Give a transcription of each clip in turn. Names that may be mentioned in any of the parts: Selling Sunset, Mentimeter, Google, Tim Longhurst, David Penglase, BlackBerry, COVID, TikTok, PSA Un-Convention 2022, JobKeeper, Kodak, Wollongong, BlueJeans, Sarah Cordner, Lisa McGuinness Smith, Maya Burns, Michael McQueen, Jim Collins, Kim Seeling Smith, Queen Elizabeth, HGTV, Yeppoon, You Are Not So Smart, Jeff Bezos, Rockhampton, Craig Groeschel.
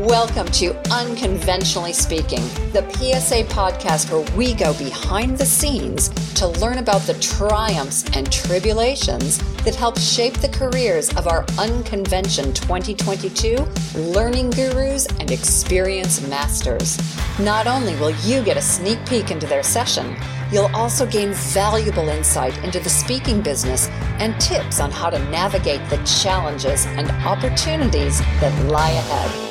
Welcome to Unconventionally Speaking, the PSA podcast where we go behind the scenes to learn about the triumphs and tribulations that help shape the careers of our Unconvention 2022 learning gurus and experience masters. Not only will you get a sneak peek into their session, you'll also gain valuable insight into the speaking business and tips on how to navigate the challenges and opportunities that lie ahead.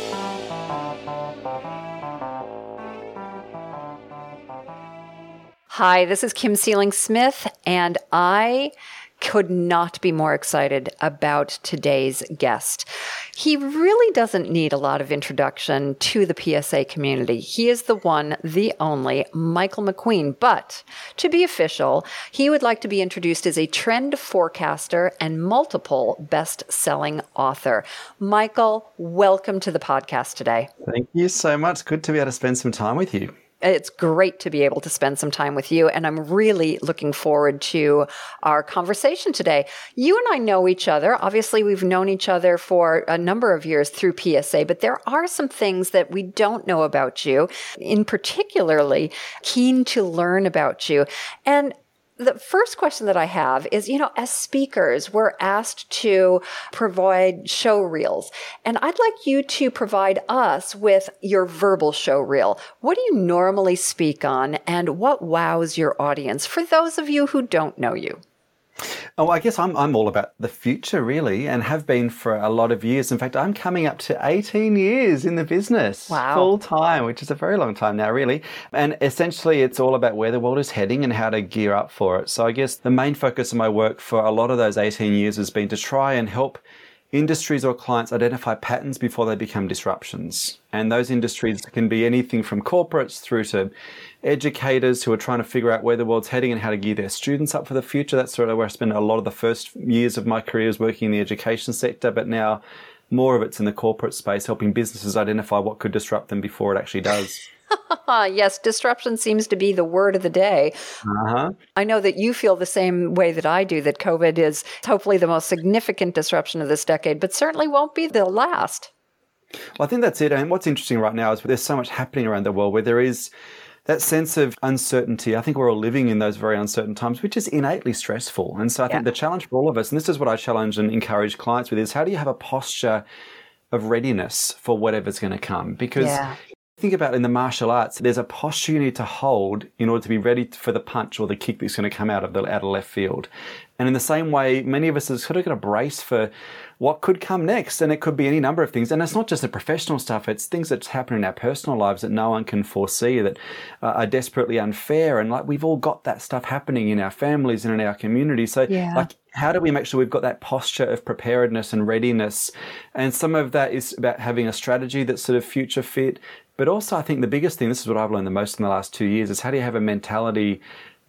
Hi, this is Kim Seeling Smith, and I could not be more excited about today's guest. He really doesn't need a lot of introduction to the PSA community. He is the one, the only, Michael McQueen. But to be official, he would like to be introduced as a trend forecaster and multiple best-selling author. Michael, welcome to the podcast today. Thank you so much. Good to be able to spend some time with you. It's great to be able to spend some time with you, and I'm really looking forward to our conversation today. You and I know each other. Obviously, we've known each other for a number of years through PSA, but there are some things that we don't know about you, in particularly keen to learn about you. And the first question that I have is, you know, as speakers, we're asked to provide show reels, and I'd like you to provide us with your verbal show reel. What do you normally speak on, and what wows your audience, for those of you who don't know you? Oh, I guess I'm all about the future, really, and have been for a lot of years. In fact, I'm coming up to 18 years in the business, full time, which is a very long time now, really. And essentially, it's all about where the world is heading and how to gear up for it. So I guess the main focus of my work for a lot of those 18 years has been to try and help industries or clients identify patterns before they become disruptions. And those industries can be anything from corporates through to educators who are trying to figure out where the world's heading and how to gear their students up for the future. That's sort of where I spent a lot of the first years of my career was working in the education sector, but now more of it's in the corporate space, helping businesses identify what could disrupt them before it actually does. Yes, disruption seems to be the word of the day. I know that you feel the same way that I do, that COVID is hopefully the most significant disruption of this decade, but certainly won't be the last. Well, I think that's it. And what's interesting right now is there's so much happening around the world where there is that sense of uncertainty. I think we're all living in those very uncertain times, which is innately stressful. And so I think the challenge for all of us, and this is what I challenge and encourage clients with, is how do you have a posture of readiness for whatever's going to come? Because think about in the martial arts, there's a posture you need to hold in order to be ready for the punch or the kick that's going to come out of left field. And in the same way, many of us are sort of going to brace for what could come next. And it could be any number of things. And it's not just the professional stuff. It's things that happen in our personal lives that no one can foresee, that are desperately unfair. And like, we've all got that stuff happening in our families and in our community. So like, how do we make sure we've got that posture of preparedness and readiness? And some of that is about having a strategy that's sort of future fit. But also I think the biggest thing, this is what I've learned the most in the last 2 years, is how do you have a mentality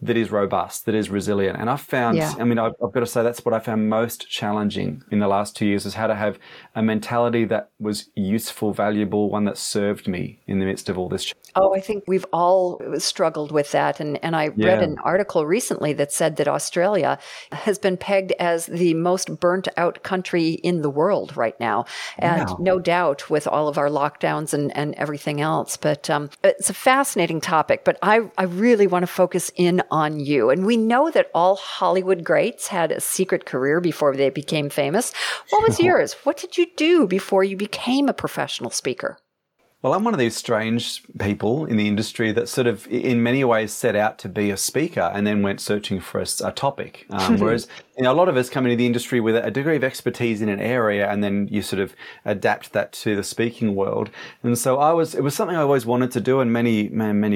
that is robust, that is resilient? And I've found, I mean, I've got to say that's what I found most challenging in the last 2 years, is how to have a mentality that was useful, valuable, one that served me in the midst of all this. Oh, I think we've all struggled with that. And I read an article recently that said that Australia has been pegged as the most burnt out country in the world right now. And no doubt with all of our lockdowns and everything else. But it's a fascinating topic. But I really want to focus in on you. And we know that all Hollywood greats had a secret career before they became famous. What was yours? What did you do before you became a professional speaker? Well, I'm one of these strange people in the industry that sort of in many ways set out to be a speaker and then went searching for a topic. Whereas a lot of us come into the industry with a degree of expertise in an area, and then you sort of adapt that to the speaking world. And so it was something I always wanted to do, and many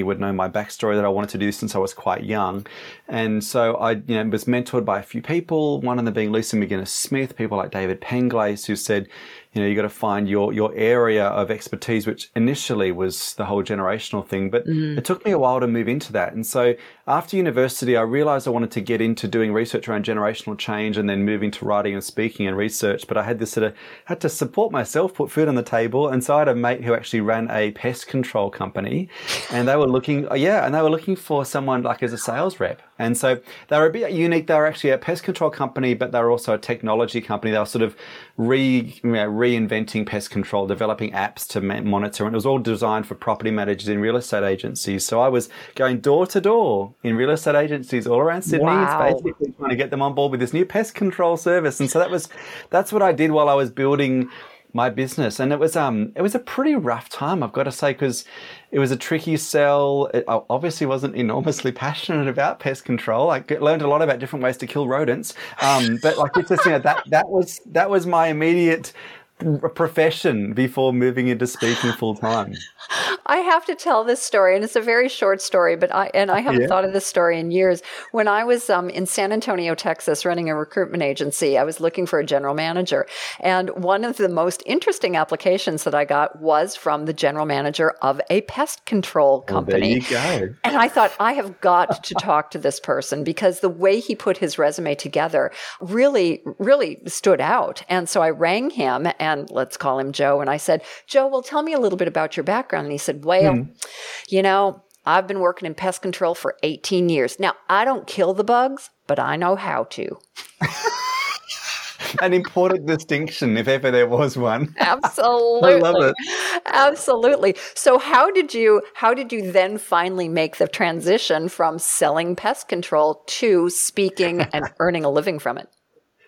would know my backstory that I wanted to do since I was quite young. And so I was mentored by a few people, one of them being Lisa McGuinness Smith, people like David Penglase, who said, you got to find your area of expertise, which initially was the whole generational thing, but it took me a while to move into that. And so after university, I realized I wanted to get into doing research around generational change and then moving to writing and speaking and research. But I had this had to support myself, put food on the table. And so I had a mate who actually ran a pest control company, and they were looking for someone like as a sales rep. And so they were a bit unique. They were actually a pest control company, but they were also a technology company. They were sort of reinventing pest control, developing apps to monitor. And it was all designed for property managers in real estate agencies. So I was going door to door in real estate agencies all around Sydney. Wow. It's basically trying to get them on board with this new pest control service. And so that's what I did while I was building my business. And it was a pretty rough time, I've got to say, because it was a tricky sell. I obviously wasn't enormously passionate about pest control. I learned a lot about different ways to kill rodents. But like, it's just, you know, that was my immediate profession before moving into speaking full time. I have to tell this story, and it's a very short story, but I haven't thought of this story in years. When I was in San Antonio, Texas, running a recruitment agency, I was looking for a general manager. And one of the most interesting applications that I got was from the general manager of a pest control company. Well, there you go. And I thought, I have got to talk to this person, because the way he put his resume together really, really stood out. And so I rang him, and let's call him Joe. And I said, Joe, well, tell me a little bit about your background. And he said, well, you know, I've been working in pest control for 18 years. Now, I don't kill the bugs, but I know how to. An important distinction, if ever there was one. Absolutely. I love it. Absolutely. So how did you then finally make the transition from selling pest control to speaking and earning a living from it?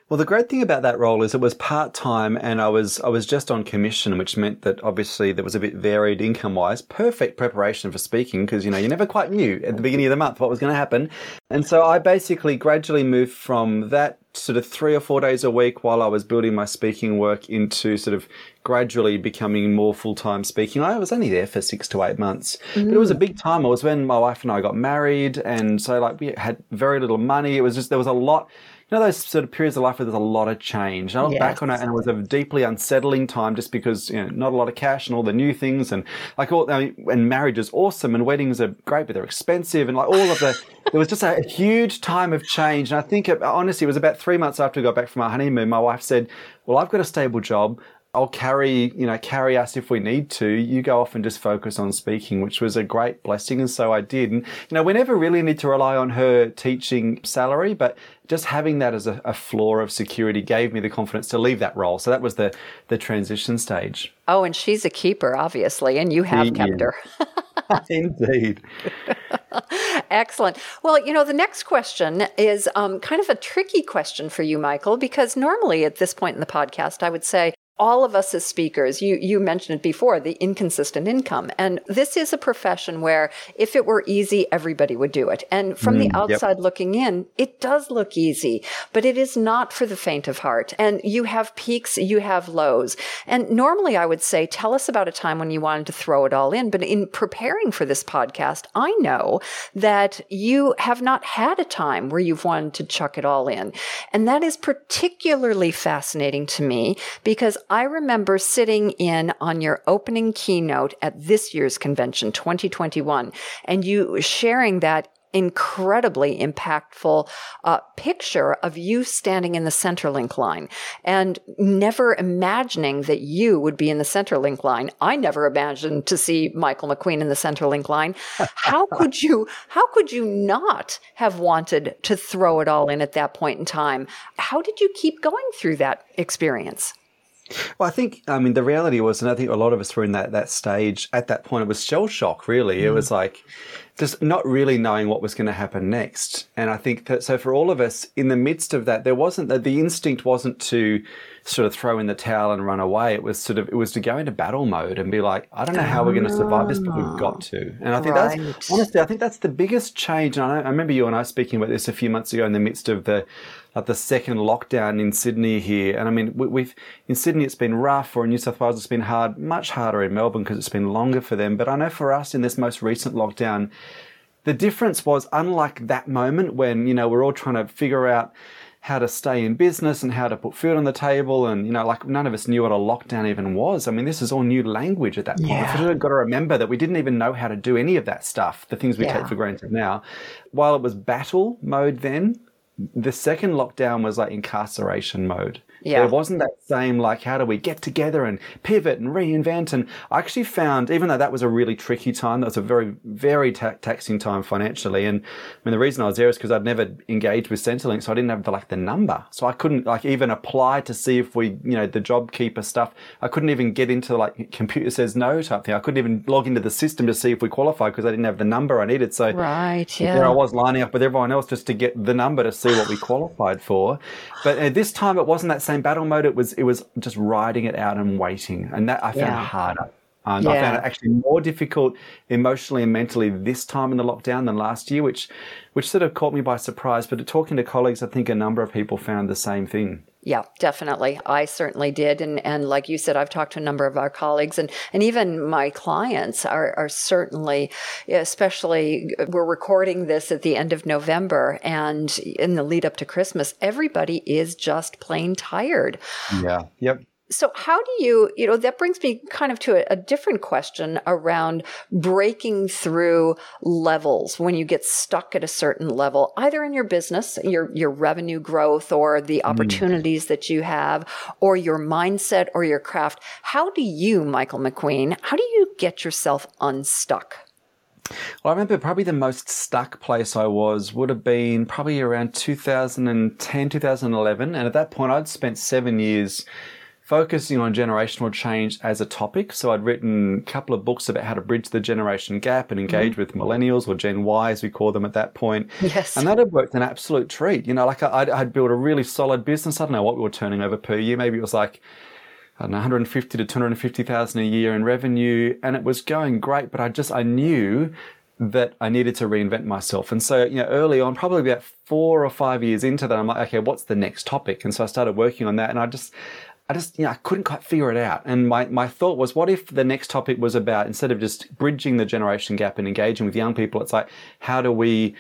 Well, the great thing about that role is it was part-time, and I was just on commission, which meant that obviously there was a bit varied income-wise. Perfect preparation for speaking, because, you know, you never quite knew at the beginning of the month what was going to happen. And so I basically gradually moved from that sort of 3 or 4 days a week while I was building my speaking work into sort of gradually becoming more full-time speaking. I was only there for 6 to 8 months, but it was a big time. It was when my wife and I got married, and so like we had very little money. It was just, there was a lot. You know, those sort of periods of life where there's a lot of change. I look back on it, and it was a deeply unsettling time, just because, you know, not a lot of cash and all the new things, and like all, I mean, and marriage is awesome and weddings are great, but they're expensive, and like all of the, there was just a huge time of change. And I think it, honestly, it was about 3 months after we got back from our honeymoon, my wife said, "Well, I've got a stable job. I'll carry us if we need to. You go off and just focus on speaking," which was a great blessing. And so I did. And, you know, we never really need to rely on her teaching salary, but just having that as a floor of security gave me the confidence to leave that role. So that was the transition stage. Oh, and she's a keeper, obviously, and you have kept her. Indeed. Excellent. Well, you know, the next question is kind of a tricky question for you, Michael, because normally at this point in the podcast, I would say, all of us as speakers, you mentioned it before, the inconsistent income. And this is a profession where if it were easy, everybody would do it. And from the outside looking in, it does look easy, but it is not for the faint of heart. And you have peaks, you have lows. And normally I would say, tell us about a time when you wanted to throw it all in. But in preparing for this podcast, I know that you have not had a time where you've wanted to chuck it all in. And that is particularly fascinating to me, because I remember sitting in on your opening keynote at this year's convention, 2021, and you sharing that incredibly impactful picture of you standing in the Centrelink line and never imagining that you would be in the Centrelink line. I never imagined to see Michael McQueen in the Centrelink line. How could you not have wanted to throw it all in at that point in time? How did you keep going through that experience? Well, I think, I mean, the reality was, and I think a lot of us were in that stage at that point, it was shell shock, really. It was like just not really knowing what was going to happen next. And I think that, so for all of us in the midst of that, there wasn't that the instinct wasn't to sort of throw in the towel and run away. It was to go into battle mode and be like, I don't know how we're going to survive this, but we've got to. And I think that's, honestly, I think that's the biggest change. And I remember you and I speaking about this a few months ago in the midst of the second lockdown in Sydney here. And I mean, we've in Sydney, it's been rough, or in New South Wales, it's been hard, much harder in Melbourne because it's been longer for them. But I know for us in this most recent lockdown, the difference was, unlike that moment when, you know, we're all trying to figure out how to stay in business and how to put food on the table. And, you know, like none of us knew what a lockdown even was. I mean, this is all new language at that point. Yeah. We've got to remember that we didn't even know how to do any of that stuff, the things we take for granted now. While it was battle mode then, the second lockdown was like incarceration mode. Yeah. There wasn't that same, like, how do we get together and pivot and reinvent? And I actually found, even though that was a really tricky time, that was a very, very taxing time financially. And I mean, the reason I was there is because I'd never engaged with Centrelink, so I didn't have the number. So I couldn't even apply to see if we, the JobKeeper stuff. I couldn't even get into computer says no type thing. I couldn't even log into the system to see if we qualified because I didn't have the number I needed. So there I was lining up with everyone else just to get the number to see what we qualified for. But at this time, it wasn't that same battle mode. It was just riding it out and waiting. And that I found harder. And I found it actually more difficult emotionally and mentally this time in the lockdown than last year, which sort of caught me by surprise. But talking to colleagues, I think a number of people found the same thing. Yeah, definitely. I certainly did. And like you said, I've talked to a number of our colleagues and even my clients are certainly, especially we're recording this at the end of November and in the lead up to Christmas, everybody is just plain tired. Yeah. Yep. So how do you that brings me kind of to a different question around breaking through levels when you get stuck at a certain level, either in your business, your revenue growth or the opportunities that you have or your mindset or your craft. How do you, Michael McQueen, how do you get yourself unstuck? Well, I remember probably the most stuck place I was would have been probably around 2010, 2011. And at that point, I'd spent 7 years focusing on generational change as a topic. So I'd written a couple of books about how to bridge the generation gap and engage with millennials or Gen Y, as we call them at that point. Yes. And that had worked an absolute treat. I'd built a really solid business. I don't know what we were turning over per year. Maybe it was $150,000 to $250,000 a year in revenue. And it was going great, but I knew that I needed to reinvent myself. And so, early on, probably about 4 or 5 years into that, I'm like, okay, what's the next topic? And so I started working on that, and I just I couldn't quite figure it out. And my thought was, what if the next topic was about, instead of just bridging the generation gap and engaging with young people, it's like, how do we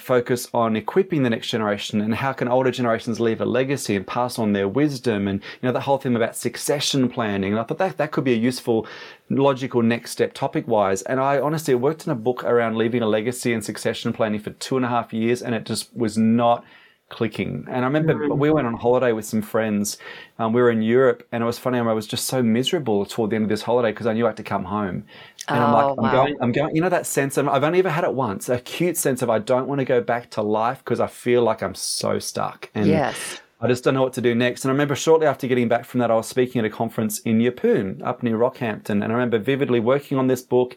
focus on equipping the next generation, and how can older generations leave a legacy and pass on their wisdom, and the whole thing about succession planning. And I thought that could be a useful, logical next step topic-wise. And I honestly worked in a book around leaving a legacy and succession planning for 2.5 years, and it just was not clicking. And I remember we went on holiday with some friends. We were in Europe, and it was funny. I was just so miserable toward the end of this holiday because I knew I had to come home. And I'm going, that sense of, I've only ever had it once, a acute sense of I don't want to go back to life because I feel like I'm so stuck. And I just don't know what to do next. And I remember shortly after getting back from that, I was speaking at a conference in Yeppoon up near Rockhampton. And I remember vividly working on this book.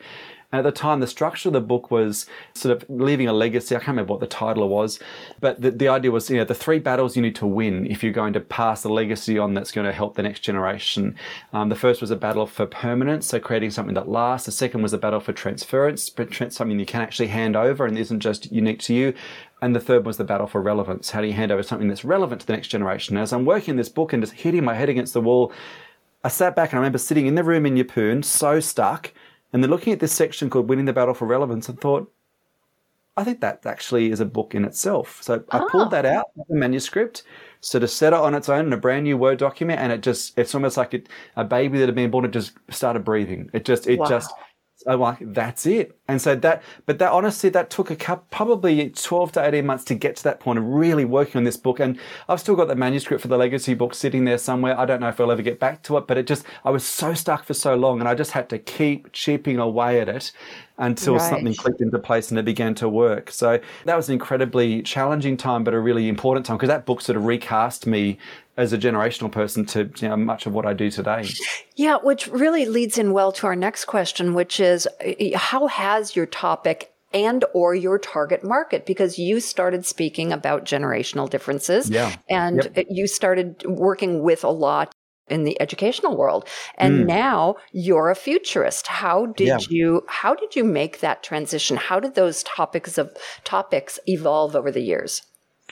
And at the time, the structure of the book was sort of leaving a legacy. I can't remember what the title was, but the idea was, the 3 battles you need to win if you're going to pass a legacy on that's going to help the next generation. The first was a battle for permanence, so creating something that lasts. The second was a battle for transference, something you can actually hand over and isn't just unique to you. And the third was the battle for relevance. How do you hand over something that's relevant to the next generation? As I'm working this book and just hitting my head against the wall, I sat back and I remember sitting in the room in Yeppoon, so stuck. And then looking at this section called Winning the Battle for Relevance and thought, I think that actually is a book in itself. So I pulled that out, the manuscript, sort of set it on its own in a brand new Word document, and it's almost like a baby that had been born, it just started breathing. I'm like, that's it. And so that honestly, that took probably 12 to 18 months to get to that point of really working on this book. And I've still got the manuscript for the legacy book sitting there somewhere. I don't know if I'll ever get back to it, but I was so stuck for so long, and I just had to keep chipping away at it until something clicked into place and it began to work. So that was an incredibly challenging time, but a really important time, because that book sort of recast me as a generational person to much of what I do today. Yeah, which really leads in well to our next question, which is how has your topic and or your target market, because you started speaking about generational differences and you started working with a lot in the educational world, and now you're a futurist. How did you make that transition? How did those topics evolve over the years?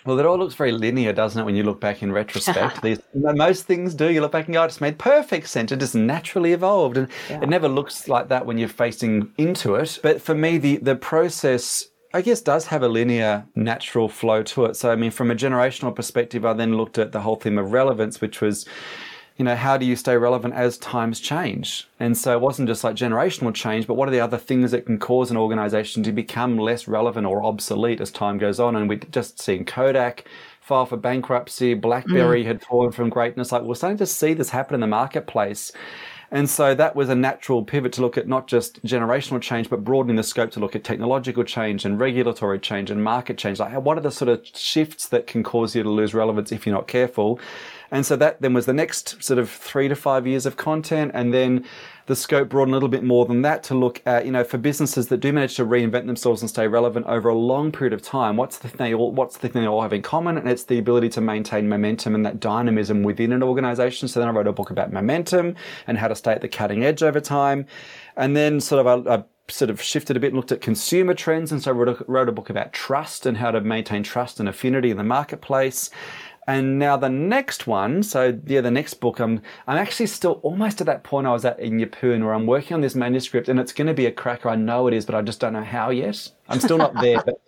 Well, it all looks very linear, doesn't it, when you look back in retrospect? Most things do. You look back and go, it just made perfect sense. It just naturally evolved. And it never looks like that when you're facing into it. But for me, the process, I guess, does have a linear, natural flow to it. So, I mean, from a generational perspective, I then looked at the whole theme of relevance, which was, how do you stay relevant as times change? And so it wasn't just like generational change, but what are the other things that can cause an organization to become less relevant or obsolete as time goes on? And we've just seen Kodak, file for bankruptcy. BlackBerry had fallen from greatness. Like, we're starting to see this happen in the marketplace. And so that was a natural pivot to look at not just generational change, but broadening the scope to look at technological change and regulatory change and market change. Like, what are the sort of shifts that can cause you to lose relevance if you're not careful? And so that then was the next sort of 3 to 5 years of content. And then the scope broadened a little bit more than that to look at, you know, for businesses that do manage to reinvent themselves and stay relevant over a long period of time, what's the thing they all have in common? And it's the ability to maintain momentum and that dynamism within an organization. So then I wrote a book about momentum and how to stay at the cutting edge over time. And then I shifted a bit and looked at consumer trends. And so I wrote a book about trust and how to maintain trust and affinity in the marketplace. And now the next one, the next book, I'm actually still almost at that point I was at in Yipoon where I'm working on this manuscript, and it's going to be a cracker. I know it is, but I just don't know how yet. I'm still not there. But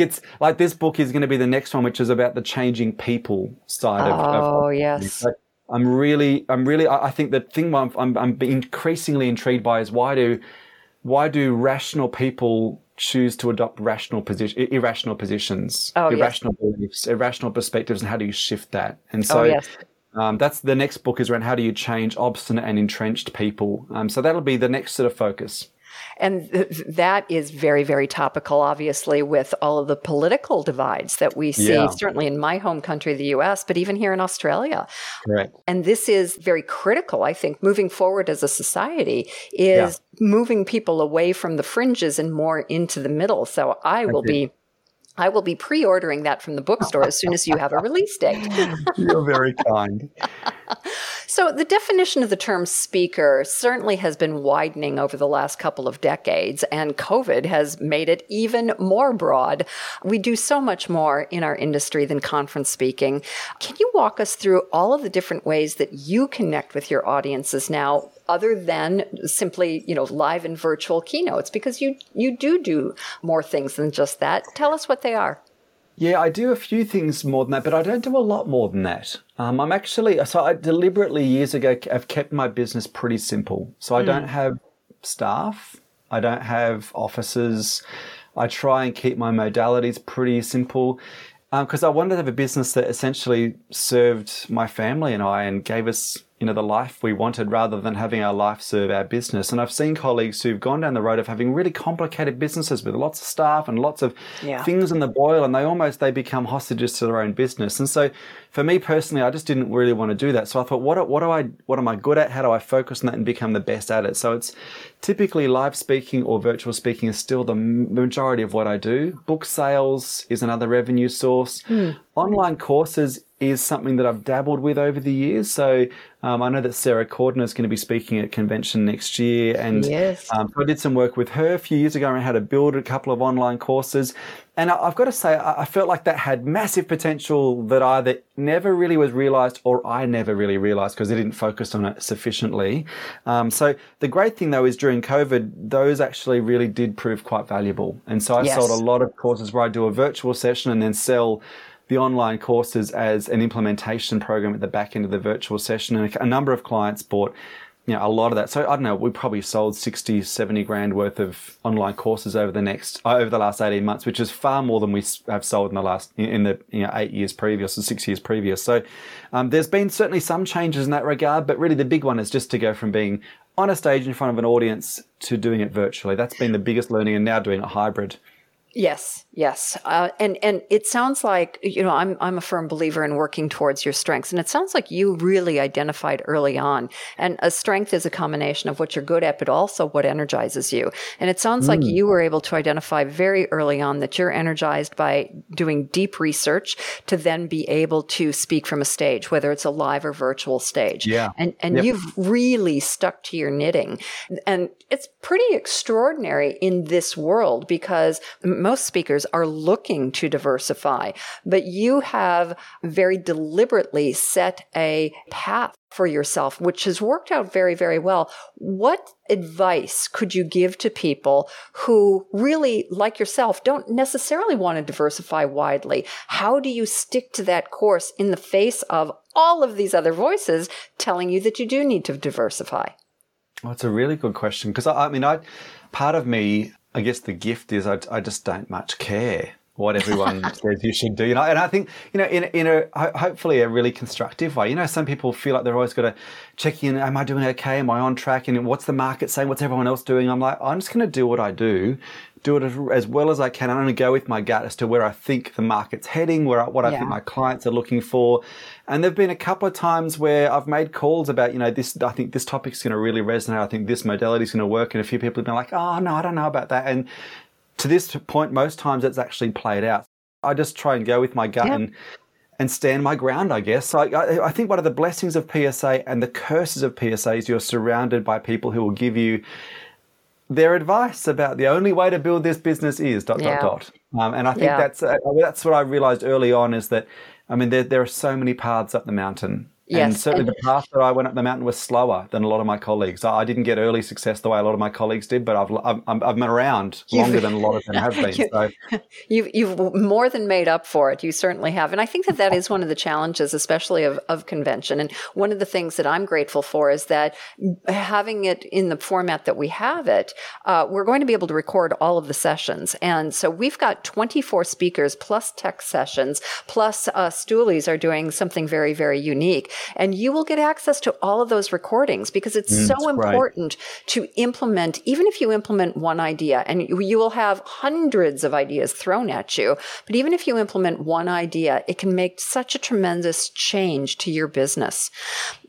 it's this book is going to be the next one, which is about the changing people side of. Oh yes. Like, I'm really. I think the thing I'm increasingly intrigued by is why do rational people choose to adopt irrational positions, irrational beliefs, irrational perspectives, and how do you shift that? And so that's the next book is around how do you change obstinate and entrenched people. So that'll be the next sort of focus. And that is very, very topical, obviously, with all of the political divides that we see, certainly in my home country, the U.S., but even here in Australia. Right. And this is very critical, I think, moving forward as a society is moving people away from the fringes and more into the middle. So I will be pre-ordering that from the bookstore as soon as you have a release date. You're very kind. So the definition of the term speaker certainly has been widening over the last couple of decades, and COVID has made it even more broad. We do so much more in our industry than conference speaking. Can you walk us through all of the different ways that you connect with your audiences now, other than simply, live and virtual keynotes, because you do more things than just that? Tell us what they are. Yeah, I do a few things more than that, but I don't do a lot more than that. I deliberately years ago have kept my business pretty simple. So I don't have staff. I don't have offices. I try and keep my modalities pretty simple. Because I wanted to have a business that essentially served my family and I and gave us, the life we wanted rather than having our life serve our business. And I've seen colleagues who've gone down the road of having really complicated businesses with lots of staff and lots of things on the boil, and they become hostages to their own business. And so for me personally, I just didn't really want to do that. So I thought, what am I good at? How do I focus on that and become the best at it? So it's typically live speaking or virtual speaking is still the majority of what I do. Book sales is another revenue source. Online courses is something that I've dabbled with over the years. So I know that Sarah Cordner is going to be speaking at convention next year. And I did some work with her a few years ago on how to build a couple of online courses. And I've got to say, I felt like that had massive potential that either never really was realized or I never really realized because they didn't focus on it sufficiently. So the great thing, though, is during COVID, those actually really did prove quite valuable. And so I sold a lot of courses where I do a virtual session and then sell the online courses as an implementation program at the back end of the virtual session. And a number of clients bought, a lot of that. So I don't know, we probably sold 60, 70 grand worth of online courses over the last 18 months, which is far more than we have sold in the last, 8 years previous or 6 years previous. So there's been certainly some changes in that regard, but really the big one is just to go from being on a stage in front of an audience to doing it virtually. That's been the biggest learning, and now doing it hybrid. Yes. And it sounds like, I'm a firm believer in working towards your strengths. And it sounds like you really identified early on. And a strength is a combination of what you're good at, but also what energizes you. And it sounds like you were able to identify very early on that you're energized by doing deep research to then be able to speak from a stage, whether it's a live or virtual stage. Yeah. And you've really stuck to your knitting. And it's pretty extraordinary in this world because most speakers are looking to diversify, but you have very deliberately set a path for yourself, which has worked out very, very well. What advice could you give to people who really, like yourself, don't necessarily want to diversify widely? How do you stick to that course in the face of all of these other voices telling you that you do need to diversify? Well, it's a really good question because part of me, I guess the gift is I just don't much care. what everyone says you should do, you know. And I think, you know, in a hopefully a really constructive way. You know, some people feel like they've always got to check in. Am I doing okay? Am I on track? And what's the market saying? What's everyone else doing? I'm like, I'm just going to do what I do it as well as I can. I'm going to go with my gut as to where I think the market's heading, what I think my clients are looking for. And there've been a couple of times where I've made calls about, you know, this, I think this topic's going to really resonate. I think this modality's going to work. And a few people have been like, oh no, I don't know about that. And to this point, most times it's actually played out. I just try and go with my gut and stand my ground, I guess. So I think one of the blessings of PSA and the curses of PSA is you're surrounded by people who will give you their advice about the only way to build this business is ... And I think that's what I realized early on is that, I mean, there are so many paths up the mountain. Yes. And certainly the path that I went up the mountain was slower than a lot of my colleagues. I didn't get early success the way a lot of my colleagues did, but I've been around longer than a lot of them have been. You've more than made up for it. You certainly have. And I think that is one of the challenges, especially of convention. And one of the things that I'm grateful for is that having it in the format that we have it, we're going to be able to record all of the sessions. And so we've got 24 speakers plus tech sessions, plus Stoolies are doing something very, very unique. And you will get access to all of those recordings because it's so important to implement, even if you implement one idea, and you will have hundreds of ideas thrown at you, but even if you implement one idea, it can make such a tremendous change to your business.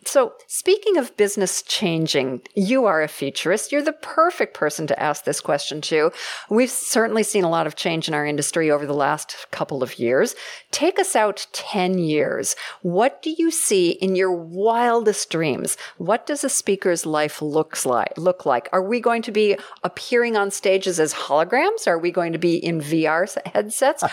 So speaking of business changing, you are a futurist. You're the perfect person to ask this question to. We've certainly seen a lot of change in our industry over the last couple of years. Take us out 10 years. What do you see in your wildest dreams? What does a speaker's life look like? Are we going to be appearing on stages as holograms? Are we going to be in VR headsets?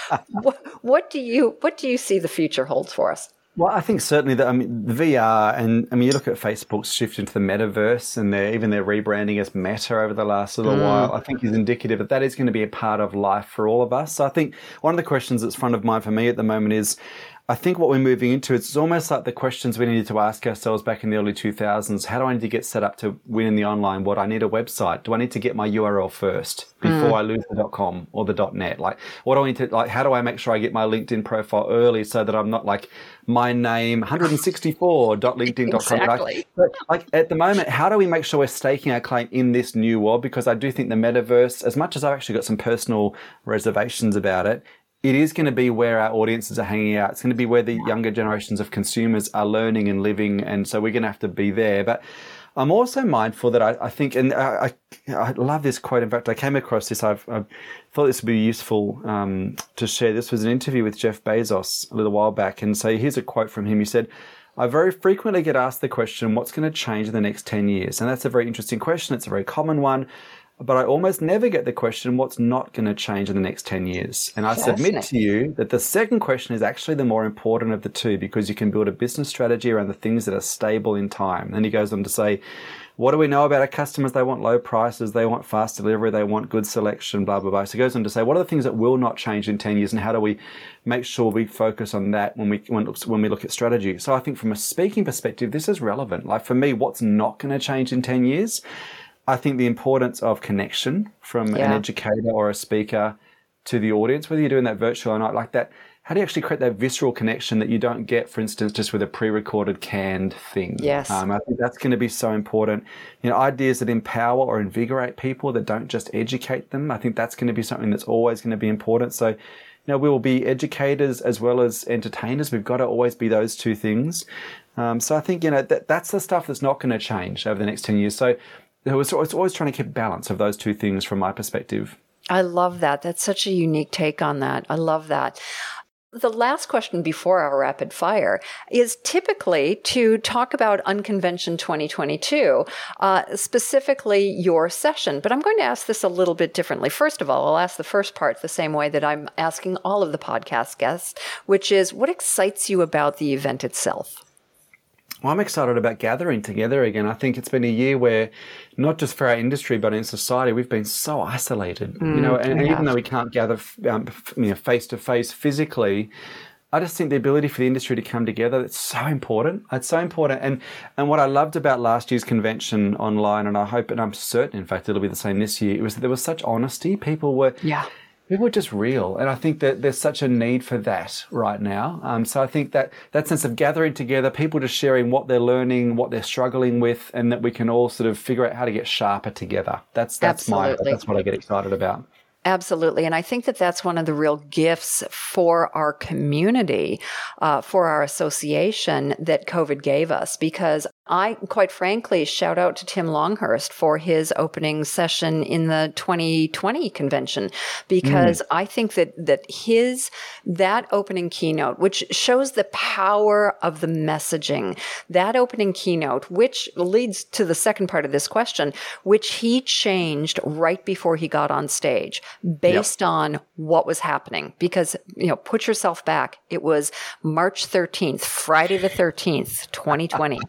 What do you see the future holds for us? Well, I think certainly that, I mean, VR, and I mean, you look at Facebook's shift into the metaverse and their rebranding as Meta over the last little while, I think is indicative that is going to be a part of life for all of us. So I think one of the questions that's front of mind for me at the moment is, I think what we're moving into, it's almost like the questions we needed to ask ourselves back in the early 2000s. How do I need to get set up to win in the online world? I need a website. Do I need to get my URL first before I lose the .com or the .net? Like, what do I need to, like, how do I make sure I get my LinkedIn profile early so that I'm not like my name 164.linkedin.com? Exactly. Like at the moment, how do we make sure we're staking our claim in this new world? Because I do think the metaverse, as much as I've actually got some personal reservations about it, it is going to be where our audiences are hanging out. It's going to be where the younger generations of consumers are learning and living. And so we're going to have to be there. But I'm also mindful that I think, and I love this quote. In fact, I came across this. I thought this would be useful to share. This was an interview with Jeff Bezos a little while back. And so here's a quote from him. He said, I very frequently get asked the question, what's going to change in the next 10 years? And that's a very interesting question. It's a very common one. But I almost never get the question, what's not going to change in the next 10 years? And I submit to you that the second question is actually the more important of the two, because you can build a business strategy around the things that are stable in time. Then he goes on to say, what do we know about our customers? They want low prices. They want fast delivery. They want good selection, blah, blah, blah. So he goes on to say, what are the things that will not change in 10 years, and how do we make sure we focus on that when we look at strategy? So I think from a speaking perspective, this is relevant. Like for me, what's not going to change in 10 years? I think the importance of connection from an educator or a speaker to the audience, whether you're doing that virtual or not, like that, how do you actually create that visceral connection that you don't get, for instance, just with a pre-recorded canned thing? Yes. I think that's going to be so important. You know, ideas that empower or invigorate people, that don't just educate them. I think that's going to be something that's always going to be important. So, you know, we will be educators as well as entertainers. We've got to always be those two things. So I think, you know, that's the stuff that's not going to change over the next 10 years. So it's always trying to keep balance of those two things from my perspective. I love that. That's such a unique take on that. I love that. The last question before our rapid fire is typically to talk about Un-Convention 2022, specifically your session. But I'm going to ask this a little bit differently. First of all, I'll ask the first part the same way that I'm asking all of the podcast guests, which is, what excites you about the event itself? Well, I'm excited about gathering together again. I think it's been a year where, not just for our industry, but in society, we've been so isolated. You know, and even though we can't gather face to face physically, I just think the ability for the industry to come together, that's so important. It's so important. And what I loved about last year's convention online, and I hope, and I'm certain, in fact, it'll be the same this year, it was that there was such honesty. People were People are just real. And I think that there's such a need for that right now. So I think that that sense of gathering together, people just sharing what they're learning, what they're struggling with, and that we can all sort of figure out how to get sharper together. That's what I get excited about. Absolutely. And I think that that's one of the real gifts for our community, for our association that COVID gave us, because I, quite frankly, shout out to Tim Longhurst for his opening session in the 2020 convention, because I think that that opening keynote, which shows the power of the messaging, that opening keynote, which leads to the second part of this question, which he changed right before he got on stage based on what was happening. Because, put yourself back. It was March 13th, Friday the 13th, 2020.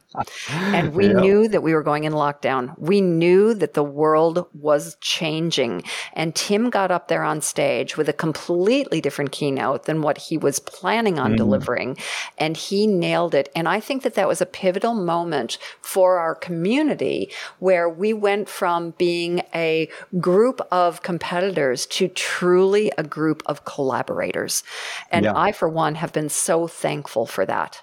And we knew that we were going in lockdown. We knew that the world was changing. And Tim got up there on stage with a completely different keynote than what he was planning on delivering. And he nailed it. And I think that was a pivotal moment for our community, where we went from being a group of competitors to truly a group of collaborators. And I, for one, have been so thankful for that.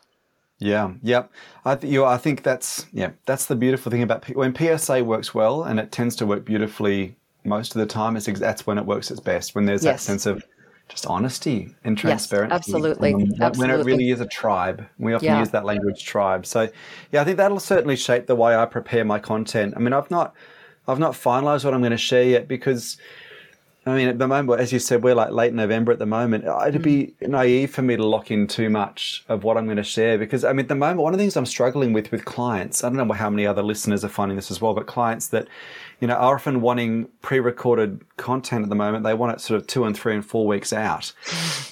Yeah. Yep. I think that's the beautiful thing about when PSA works well, and it tends to work beautifully most of the time. That's when it works its best, when there's that sense of just honesty and transparency. Yes, absolutely. When it really is a tribe. We often use that language, tribe. So I think that'll certainly shape the way I prepare my content. I mean, I've not finalized what I'm going to share yet, because at the moment, as you said, we're like late November at the moment. It'd be naive for me to lock in too much of what I'm going to share, because, at the moment, one of the things I'm struggling with clients, I don't know how many other listeners are finding this as well, but clients that, are often wanting pre-recorded content at the moment. They want it sort of 2 and 3 and 4 weeks out.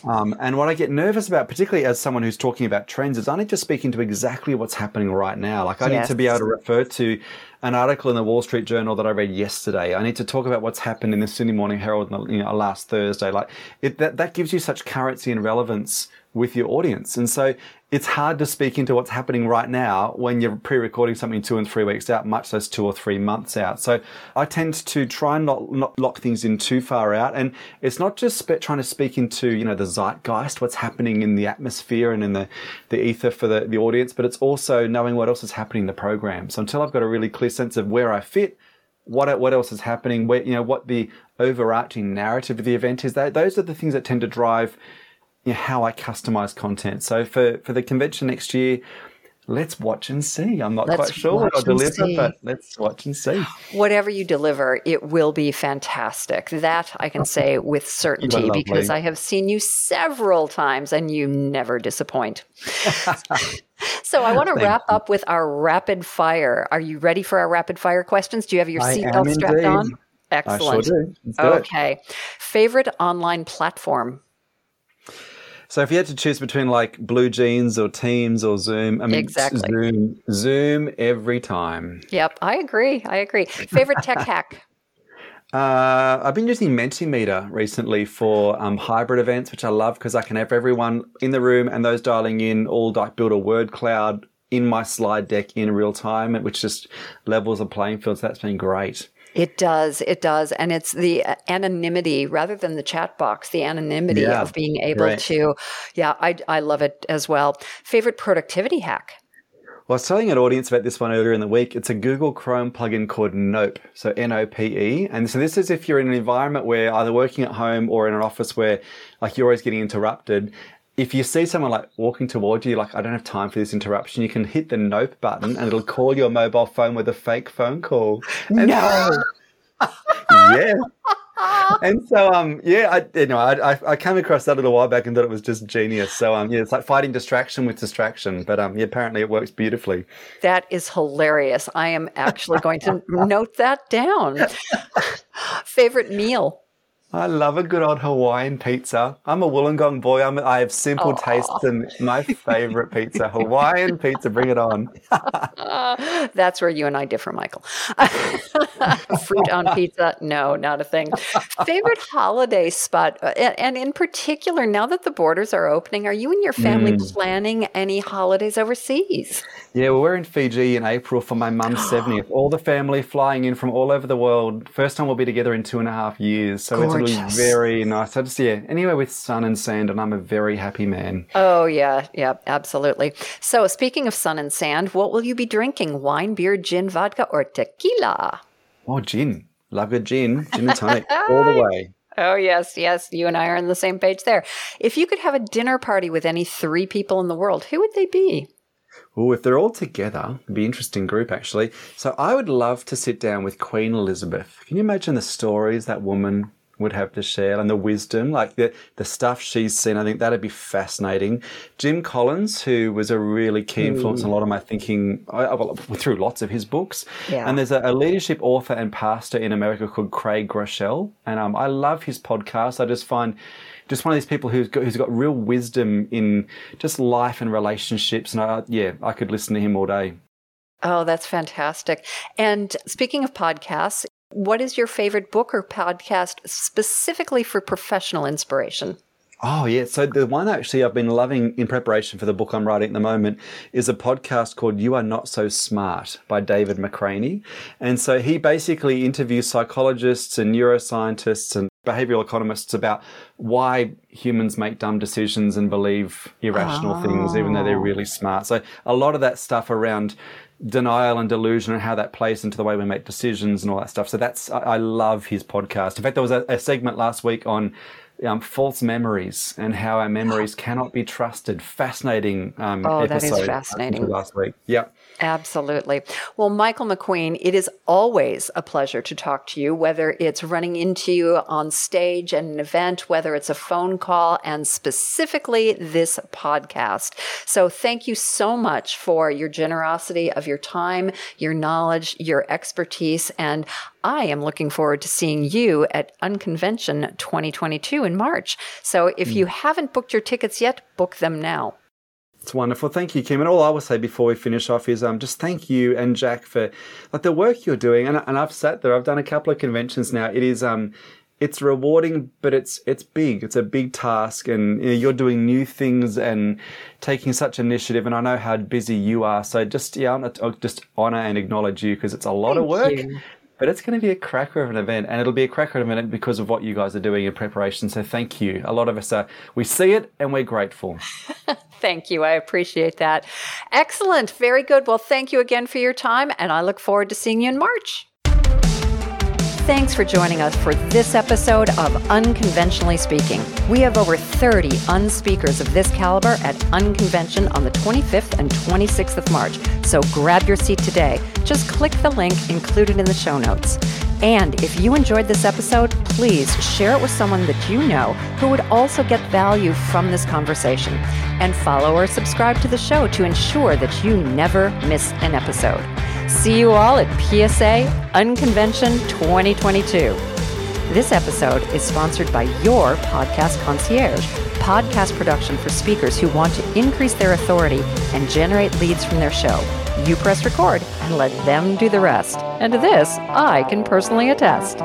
And what I get nervous about, particularly as someone who's talking about trends, is I need to speak into exactly what's happening right now. Like, I need to be able to refer to an article in the Wall Street Journal that I read yesterday. I need to talk about what's happened in the Sydney Morning Herald last Thursday. Like, that gives you such currency and relevance with your audience. And so it's hard to speak into what's happening right now when you're pre-recording something 2 and 3 weeks out, much less 2 or 3 months out. So I tend to try and not lock things in too far out. And it's not just trying to speak into, the zeitgeist, what's happening in the atmosphere and in the ether for the audience, but it's also knowing what else is happening in the program. So until I've got a really clear sense of where I fit, what else is happening, where, what the overarching narrative of the event is, those are the things that tend to drive how I customize content. So for the convention next year, let's watch and see. I'm not quite sure what I'll deliver, but let's watch and see. Whatever you deliver, it will be fantastic. That I can say with certainty, because I have seen you several times and you never disappoint. So I want to wrap up with our rapid fire. Are you ready for our rapid fire questions? Do you have your seatbelt strapped on? Excellent. I sure do. Let's do it. Okay. Favorite online platform? So if you had to choose between BlueJeans or Teams or Zoom, exactly. Zoom every time. Yep, I agree. Favorite tech hack? I've been using Mentimeter recently for hybrid events, which I love, because I can have everyone in the room and those dialing in all build a word cloud in my slide deck in real time, which just levels the playing field. So that's been great. It does. And it's the anonymity rather than the chat box, the anonymity of being able to. Yeah, I love it as well. Favorite productivity hack? Well, I was telling an audience about this one earlier in the week. It's a Google Chrome plugin called Nope, so N-O-P-E. And so this is if you're in an environment where either working at home or in an office where you're always getting interrupted. If you see someone walking towards you, I don't have time for this interruption, you can hit the nope button and it'll call your mobile phone with a fake phone call. And no. And so, I came across that a little while back and thought it was just genius. So, it's like fighting distraction with distraction. But apparently it works beautifully. That is hilarious. I am actually going to note that down. Favorite meal? I love a good old Hawaiian pizza. I'm a Wollongong boy. I have simple tastes, and my favorite pizza, Hawaiian pizza, bring it on. That's where you and I differ, Michael. fruit on pizza? No, not a thing. Favorite holiday spot? And in particular, now that the borders are opening, are you and your family planning any holidays overseas? Yeah, well, we're in Fiji in April for my mum's 70th. All the family flying in from all over the world. First time we'll be together in 2.5 years. So Gorgeous. It's really very nice. I just, anywhere with sun and sand, and I'm a very happy man. Oh, yeah, absolutely. So speaking of sun and sand, what will you be drinking? Wine, beer, gin, vodka, or tequila? Oh, gin. Love a gin and tonic all the way. Oh, yes. You and I are on the same page there. If you could have a dinner party with any three people in the world, who would they be? Oh, if they're all together, it'd be an interesting group, actually. So I would love to sit down with Queen Elizabeth. Can you imagine the stories that woman would have to share, and the wisdom, like the stuff she's seen? I think that'd be fascinating. Jim Collins, who was a really key influence on a lot of my thinking through lots of his books. Yeah. And there's a leadership author and pastor in America called Craig Groeschel, and I love his podcast. I just find one of these people who's got real wisdom in just life and relationships, and I could listen to him all day. Oh, that's fantastic. And speaking of podcasts, what is your favorite book or podcast specifically for professional inspiration? Oh, yeah. So the one actually I've been loving in preparation for the book I'm writing at the moment is a podcast called You Are Not So Smart by David McCraney. And so he basically interviews psychologists and neuroscientists and behavioral economists about why humans make dumb decisions and believe irrational things, even though they're really smart. So a lot of that stuff around denial and delusion and how that plays into the way we make decisions and all that stuff. So I love his podcast. In fact, there was a segment last week on false memories and how our memories cannot be trusted. Fascinating episode. That is fascinating. Last week. Yep. Absolutely. Well, Michael McQueen, it is always a pleasure to talk to you, whether it's running into you on stage at an event, whether it's a phone call, and specifically this podcast. So thank you so much for your generosity of your time, your knowledge, your expertise, and I am looking forward to seeing you at Un-Convention 2022 in March. So if you haven't booked your tickets yet, book them now. It's wonderful. Thank you, Kim. And all I will say before we finish off is just thank you and Jack for the work you're doing. And I've sat there. I've done a couple of conventions now. It is it's rewarding, but it's big. It's a big task, and you're doing new things and taking such initiative. And I know how busy you are. So I'll just honor and acknowledge you, because it's a lot of work. You. But it's going to be a cracker of an event, and it'll be a cracker of an event because of what you guys are doing in preparation. So thank you. A lot of us, we see it and we're grateful. Thank you. I appreciate that. Excellent. Very good. Well, thank you again for your time, and I look forward to seeing you in March. Thanks for joining us for this episode of Unconventionally Speaking. We have over 30 unspeakers of this caliber at Unconvention on the 25th and 26th of March, so grab your seat today. Just click the link included in the show notes. And if you enjoyed this episode, please share it with someone that you know who would also get value from this conversation. And follow or subscribe to the show to ensure that you never miss an episode. See you all at PSA Un-Convention 2022. This episode is sponsored by your Podcast Concierge, podcast production for speakers who want to increase their authority and generate leads from their show. You press record and let them do the rest. And to this, I can personally attest.